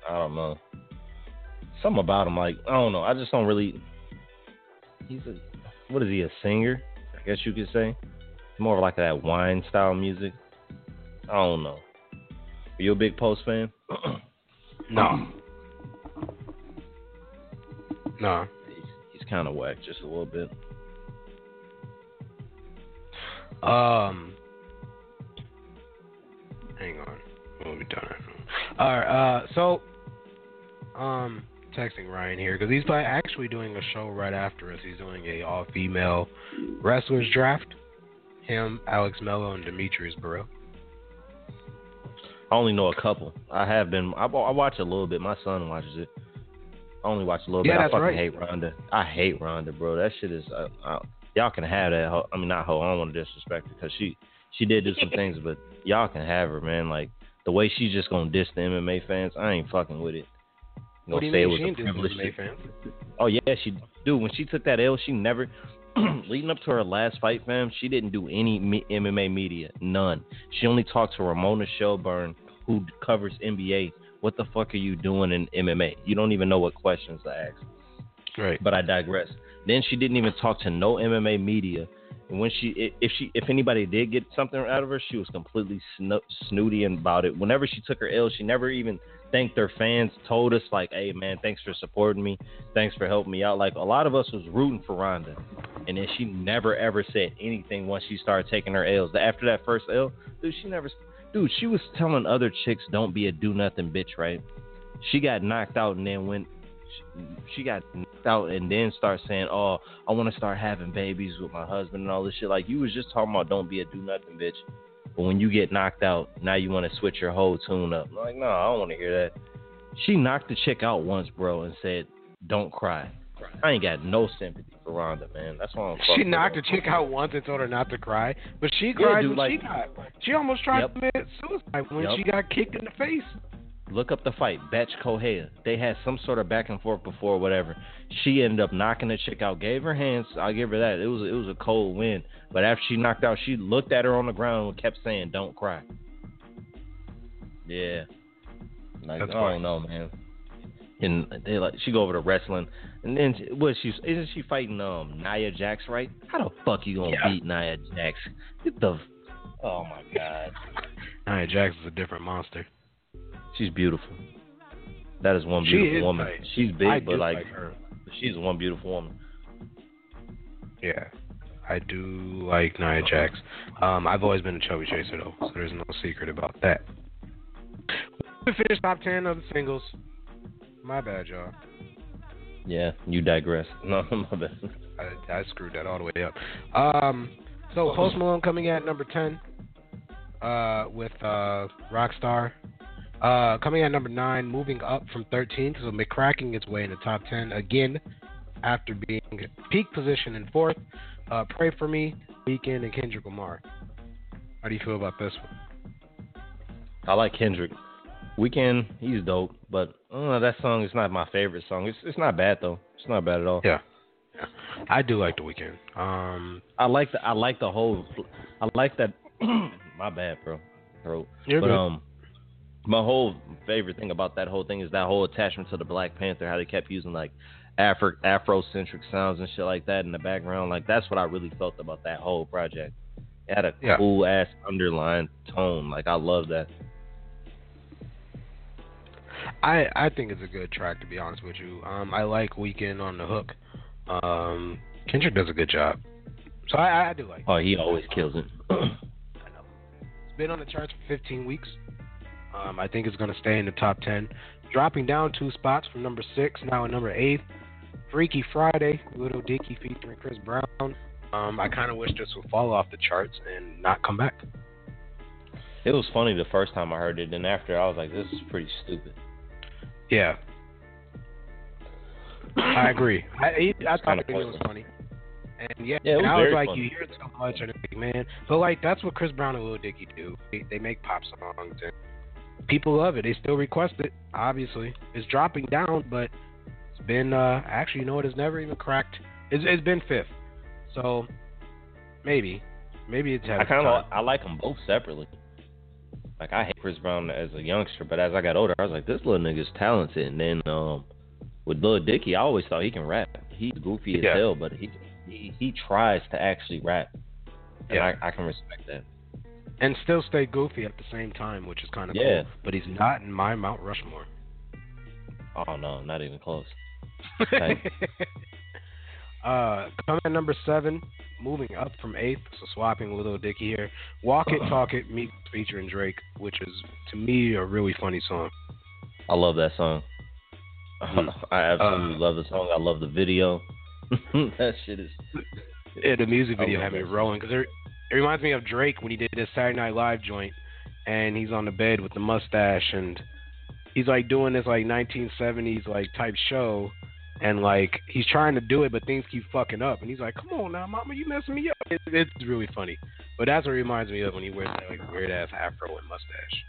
I don't know. Something about him, like, I don't know. I just don't really. He's a, what is he, a singer? I guess you could say. More like that wine style music. I don't know. Are you a big Post fan? No. He's kind of whack, just a little bit. Hang on. We'll be done. All right. So, texting Ryan here because he's actually doing a show right after us. He's doing a all-female wrestlers draft. Him, Alex Mello, and Demetrius Burrell. I only know a couple. I watch a little bit. My son watches it. I only watch a little bit. That's I fucking right. Hate Rhonda. I hate Rhonda, bro. That shit is. Y'all can have that. I mean, not hoe. I don't want to disrespect her because she did do some things, but y'all can have her, man. Like the way she's just gonna diss the MMA fans, I ain't fucking with it. I'm gonna say it was a privilege. Oh yeah, she dude. When she took that L, she never. Leading up to her last fight, fam, she didn't do any MMA media. None. She only talked to Ramona Shelburne, who covers NBA. What the fuck are you doing in MMA? You don't even know what questions to ask. Right. But I digress. Then she didn't even talk to no MMA media. And when if anybody did get something out of her, she was completely snooty about it. Whenever she took her L, she never even thanked her fans, told us like, hey man, thanks for supporting me. Thanks for helping me out. Like a lot of us was rooting for Rhonda. And then she never ever said anything once she started taking her L's. After that first L, dude, she was telling other chicks don't be a do nothing bitch, right? She got knocked out and then went. She got knocked out and then started saying, oh, I want to start having babies with my husband and all this shit. Like you was just talking about don't be a do nothing bitch. But when you get knocked out, now you want to switch your whole tune up. I'm like, no, I don't want to hear that. She knocked the chick out once, bro, and said, don't cry. I ain't got no sympathy for Rhonda, man. That's why I'm fucking. She knocked a chick out once and told her not to cry, but she cried when she died. She almost tried to commit suicide when she got kicked in the face. Look up the fight, Batch Kohea. They had some sort of back and forth before, whatever. She ended up knocking the chick out, gave her hands. I'll give her that. It was a cold win. But after she knocked out, she looked at her on the ground and kept saying, "Don't cry." Yeah, like that's I don't know, man. And they like she go over to wrestling, and then what? Isn't she fighting Nia Jax, right? How the fuck you gonna beat Nia Jax? Get the oh my god. Nia Jax is a different monster. She's beautiful. That is one beautiful woman. Nice. She's big, but like her. She's one beautiful woman. Yeah, I do like Nia Jax. I've always been a chubby chaser though, so there's no secret about that. We finished top 10 of the singles. My bad, y'all. Yeah, you digress. No, my bad. I screwed that all the way up. So Post Malone coming at number 10 with Rockstar. Coming at number 9, moving up from 13th, so cracking its way in the top 10 again after being peak position in 4th. Pray For Me, Weeknd, and Kendrick Lamar. How do you feel about this one? I like Kendrick. Weeknd, he's dope, but that song is not my favorite song. It's not bad though. It's not bad at all. Yeah. I do like the Weeknd. I like that. My bad, bro. You're good. My whole favorite thing about that whole thing is that whole attachment to the Black Panther, how they kept using like Afrocentric sounds and shit like that in the background. Like that's what I really felt about that whole project. It had a cool ass underlying tone. Like I love that. I think it's a good track, to be honest with you. I like Weeknd on the hook. Kendrick does a good job, so I do like. Oh, he always kills it. I know. It's been on the charts for 15 weeks. I think it's going to stay in the top 10, dropping down 2 spots from number 6, now at number 8. Freaky Friday, Little Dicky featuring Chris Brown. I kind of wish this would fall off the charts and not come back. It was funny the first time I heard it, and after I was like, this is pretty stupid. Yeah. I agree. I thought it was funny. And and I was like, funny. You hear it so much, and it's like, man. But like, that's what Chris Brown and Lil Dicky do. They make pop songs, and people love it. They still request it, obviously. It's dropping down, but it's been, actually, you know what? It's never even cracked. It's been 5th. So, maybe it's had I like them both separately. Like, I hate Chris Brown as a youngster, but as I got older, I was like, this little nigga's talented. And then with Lil Dicky, I always thought he can rap. He's goofy as hell, but he tries to actually rap. And I can respect that. And still stay goofy at the same time, which is kind of cool. But he's not in my Mount Rushmore. Oh, no, not even close. Coming at number 7, moving up from 8th, so swapping Lil Dicky here. Walk It, Talk It, Meek featuring Drake, which is, to me, a really funny song. I love that song. I absolutely love the song. I love the video. That shit is... Yeah, the music video had me rolling, because it reminds me of Drake when he did this Saturday Night Live joint, and he's on the bed with the mustache, and he's, like, doing this, like, 1970s, like, type show. And, like, he's trying to do it, but things keep fucking up. And he's like, come on now, mama, you messing me up. It's really funny. But that's what it reminds me of when he wears that, like, weird-ass afro and mustache.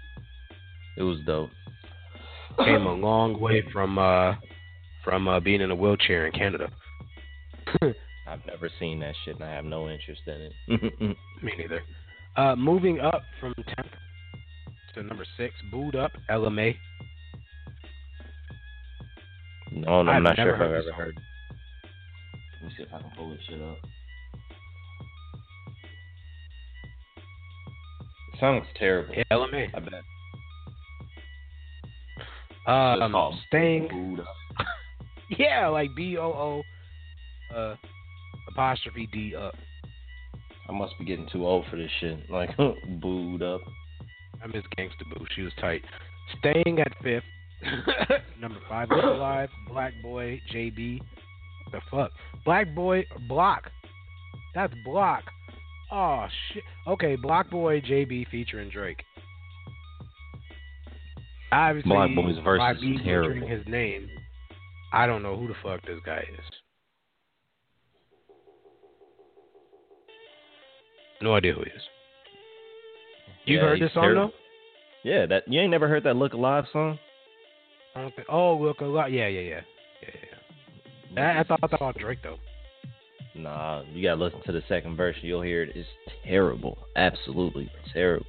It was dope. Came a long way from being in a wheelchair in Canada. I've never seen that shit, and I have no interest in it. Me neither. Moving up from 10th to number 6, Booed Up, LMA. No, I'm not sure if I've ever heard. Let me see if I can pull this shit up. It sounds terrible. Yeah, LMA. I bet. Staying. Yeah, like BOO apostrophe D up. I must be getting too old for this shit. Like, booed up. I miss Gangsta Boo. She was tight. Staying at 5th. Number 5 is Alive, Black Boy, JB. What the fuck? Black Boy, Block. That's Block. Oh, shit. Okay, Block Boy JB featuring Drake. Obviously, Block Boy's verse is terrible. Featuring his name, I don't know who the fuck this guy is. No idea who he is. You've heard this song, though? Yeah, that you ain't never heard that Look Alive song? I don't think, Look Alive. Yeah. I thought I was Drake, though. Nah, you gotta listen to the second verse. You'll hear it. It's terrible. Absolutely terrible.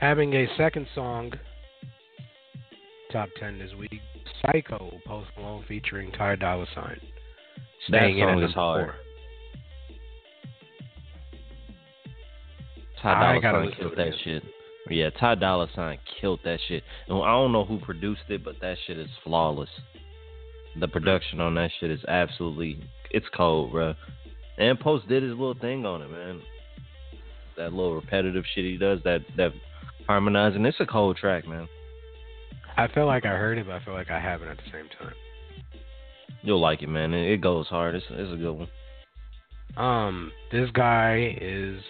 Having a second song, top 10 this week, Psycho, Post Malone featuring Ty Dolla $ign. Staying that song is hard. Ty Dolla $ign killed that shit. Yeah, Ty Dolla $ign killed that shit. And I don't know who produced it, but that shit is flawless. The production on that shit is absolutely—it's cold, bro. And Post did his little thing on it, man. That little repetitive shit he does, that harmonizing. It's a cold track, man. I feel like I heard it, but I feel like I haven't at the same time. You'll like it, man. It goes hard. It's a good one. This guy is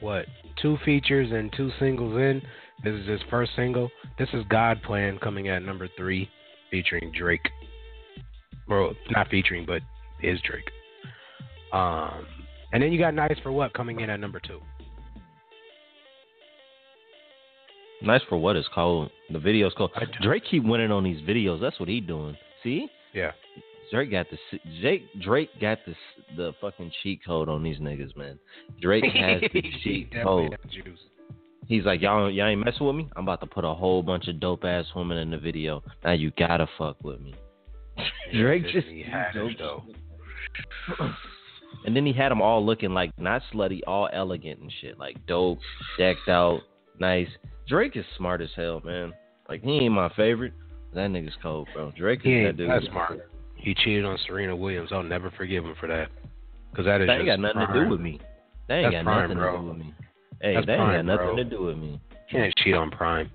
what? 2 features and 2 singles in. This is his first single. This is God Plan coming at number 3, featuring Drake. Well, not featuring, but is Drake. And then you got Nice for What coming in at number 2. Nice for What is cold. The video's cold. Drake keep winning on these videos. That's what he doing. See? Yeah. Drake got this. The fucking cheat code on these niggas, man. Drake has the cheat code. He's like, y'all ain't messing with me. I'm about to put a whole bunch of dope ass women in the video. Now you gotta fuck with me. Drake just had it, though. And then he had them all looking like not slutty, all elegant and shit, like dope, decked out, nice. Drake is smart as hell, man. Like he ain't my favorite. That nigga's cold, bro. Drake is that dude. That's smart. He cheated on Serena Williams. I'll never forgive him for that. Cause that is that ain't got nothing to do with me. That ain't got nothing to do with me. Hey, that ain't got nothing to do with me. Can't cheat on Prime.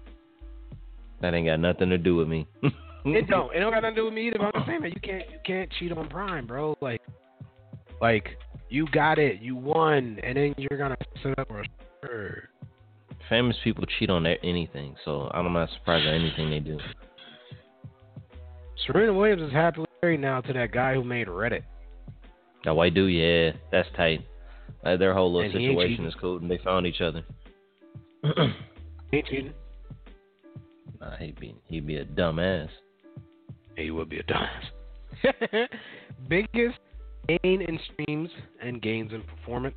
That ain't got nothing to do with me. It don't got nothing to do with me either. But I'm saying that you can't cheat on Prime, bro. Like you got it, you won, and then you're gonna set up for a shirt. Famous people cheat on anything, so I'm not surprised at anything they do. Serena Williams is happily married now to that guy who made Reddit. That white dude, yeah, that's tight. Their whole little situation is cool, and they found each other. He ain't cheating. Nah, he'd be a dumbass. He would be a dumbass. Biggest gain in streams and gains in performance.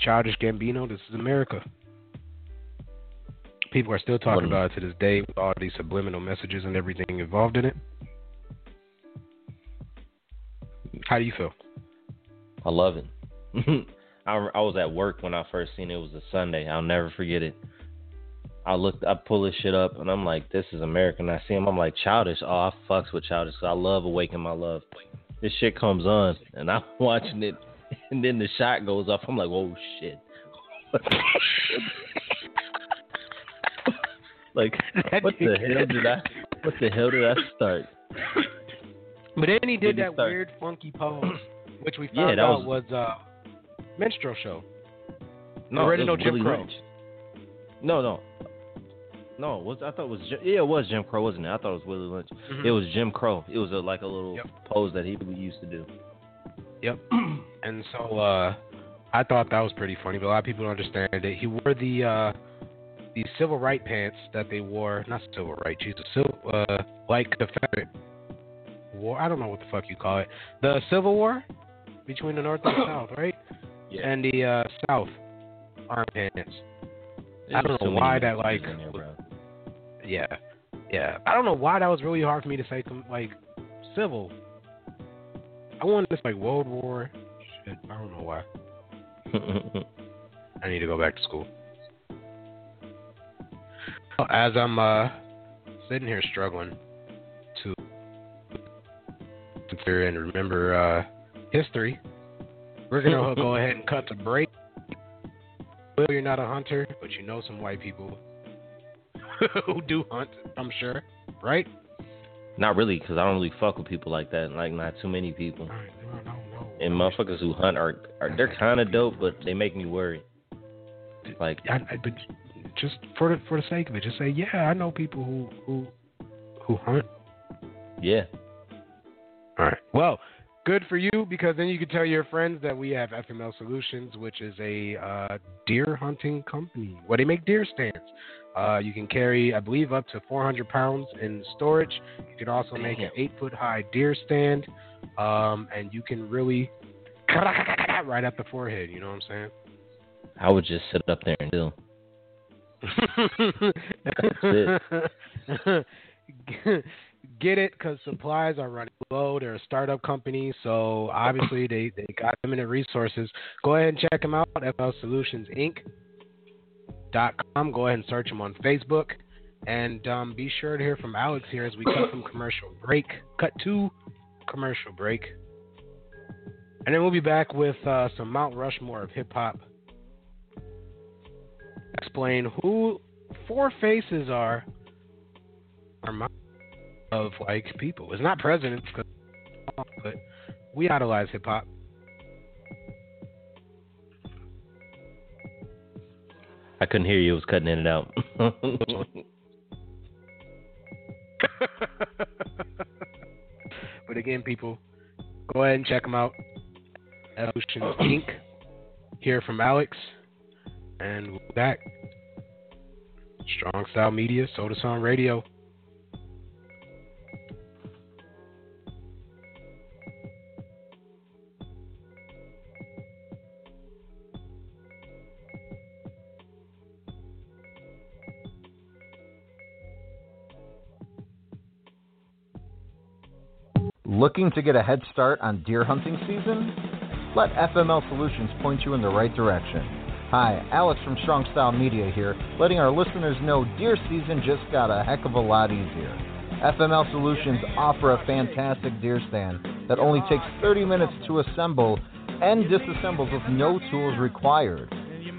Childish Gambino, This Is America. People are still talking about it to this day with all these subliminal messages and everything involved in it. How do you feel? I love it. I was at work when I first seen it. It was a Sunday. I'll never forget it. I pull this shit up, and I'm like, This Is America. I see him, I'm like, Childish. Oh, I fucks with Childish. I love Awaken My Love. This shit comes on, and I'm watching it, and then the shot goes off. I'm like, whoa, shit. Like, what the hell did I start? But then he did that weird, funky pose, which we found out was minstrel show. No, original Jim Crow. Rich. No. I thought it was Jim Crow, wasn't it? I thought it was Willie Lynch. Mm-hmm. It was Jim Crow. It was a little pose that he used to do. Yep. And so I thought that was pretty funny, but a lot of people don't understand it. He wore the civil right pants that they wore. Not civil right, Jesus. Like Confederate War. I don't know what the fuck you call it. The Civil War between the North and the South, right? Yeah. And the South arm pants. I don't know why that I don't know why that was really hard for me to say civil. I wanted this World War. Shit, I don't know why. I need to go back to school. As I'm sitting here struggling to consider and remember history, we're gonna go ahead and cut to break. Well, you're not a hunter, but you know some white people who do hunt, I'm sure, right? Not really, because I don't really fuck with people like that. Like, not too many people. And motherfuckers who hunt are they're kind of dope, but they make me worry. Like, but just for the sake of it, just say, yeah, I know people who hunt. Yeah. All right. Well, good for you, because then you can tell your friends that we have FML Solutions, which is a deer hunting company where they make deer stands. You can carry, I believe, up to 400 pounds in storage. You can also make an 8-foot-high deer stand, and you can really right up the forehead. You know what I'm saying? I would just sit up there and chill. That's it. Get it, because supplies are running low. They're a startup company, so obviously they got limited resources. Go ahead and check them out, FLSolutionsInc.com. Go ahead and search them on Facebook. And be sure to hear from Alex here as we cut to commercial break. And then we'll be back with some Mount Rushmore of hip-hop. Explain who four faces are Mount of like people. It's not presidents, but we idolize hip hop. I couldn't hear you. It was cutting in and out. But again, people, go ahead and check them out. Evolution Inc. Hear from Alex, and we'll be back. Strong Style Media, Sota Sound Radio. Looking to get a head start on deer hunting season? Let FML Solutions point you in the right direction. Hi, Alex from Strong Style Media here, letting our listeners know deer season just got a heck of a lot easier. FML Solutions offer a fantastic deer stand that only takes 30 minutes to assemble and disassembles with no tools required.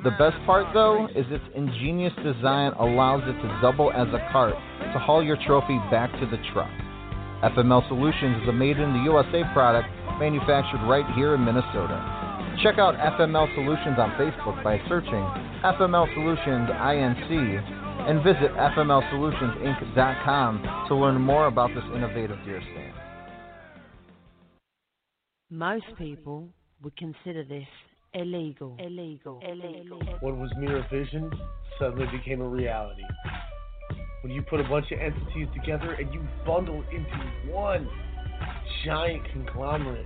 The best part, though, is its ingenious design allows it to double as a cart to haul your trophy back to the truck. FML Solutions is a made-in-the-USA product manufactured right here in Minnesota. Check out FML Solutions on Facebook by searching FML Solutions INC and visit FMLSolutionsInc.com to learn more about this innovative deer stand. Most people would consider this illegal. What was mere vision suddenly became a reality. When you put a bunch of entities together and you bundle into one giant conglomerate,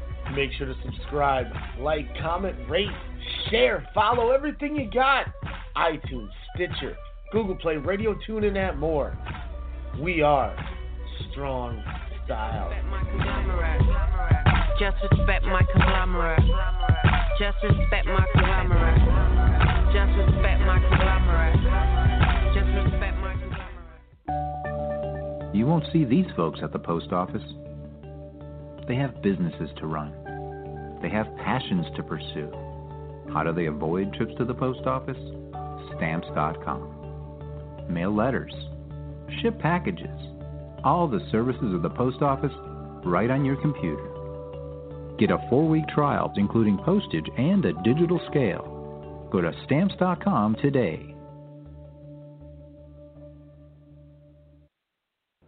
Make sure to subscribe, like, comment, rate, share, follow everything you got. iTunes, Stitcher, Google Play, Radio Tune, and that more. We are Strong Style. Just respect my conglomerate. Just respect my conglomerate. Just respect my conglomerate. Just respect my conglomerate. You won't see these folks at the post office. They have businesses to run. They have passions to pursue. How do they avoid trips to the post office? Stamps.com. Mail letters. Ship packages. All the services of the post office right on your computer. Get a 4-week trial, including postage and a digital scale. Go to Stamps.com today.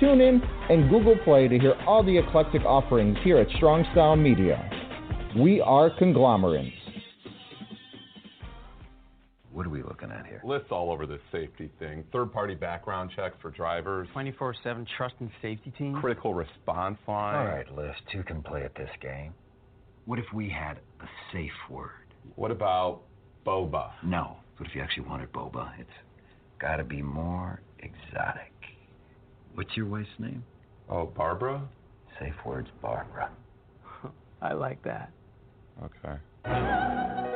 Tune in and Google Play to hear all the eclectic offerings here at Strong Style Media. We are conglomerates. What are we looking at here? Lists all over this safety thing. Third-party background checks for drivers. 24/7 trust and safety team. Critical response line. All right, List, who can play at this game? What if we had a safe word? What about boba? No. But if you actually wanted boba, it's got to be more exotic. What's your wife's name? Oh, Barbara? Safe word's Barbara. I like that. Okay.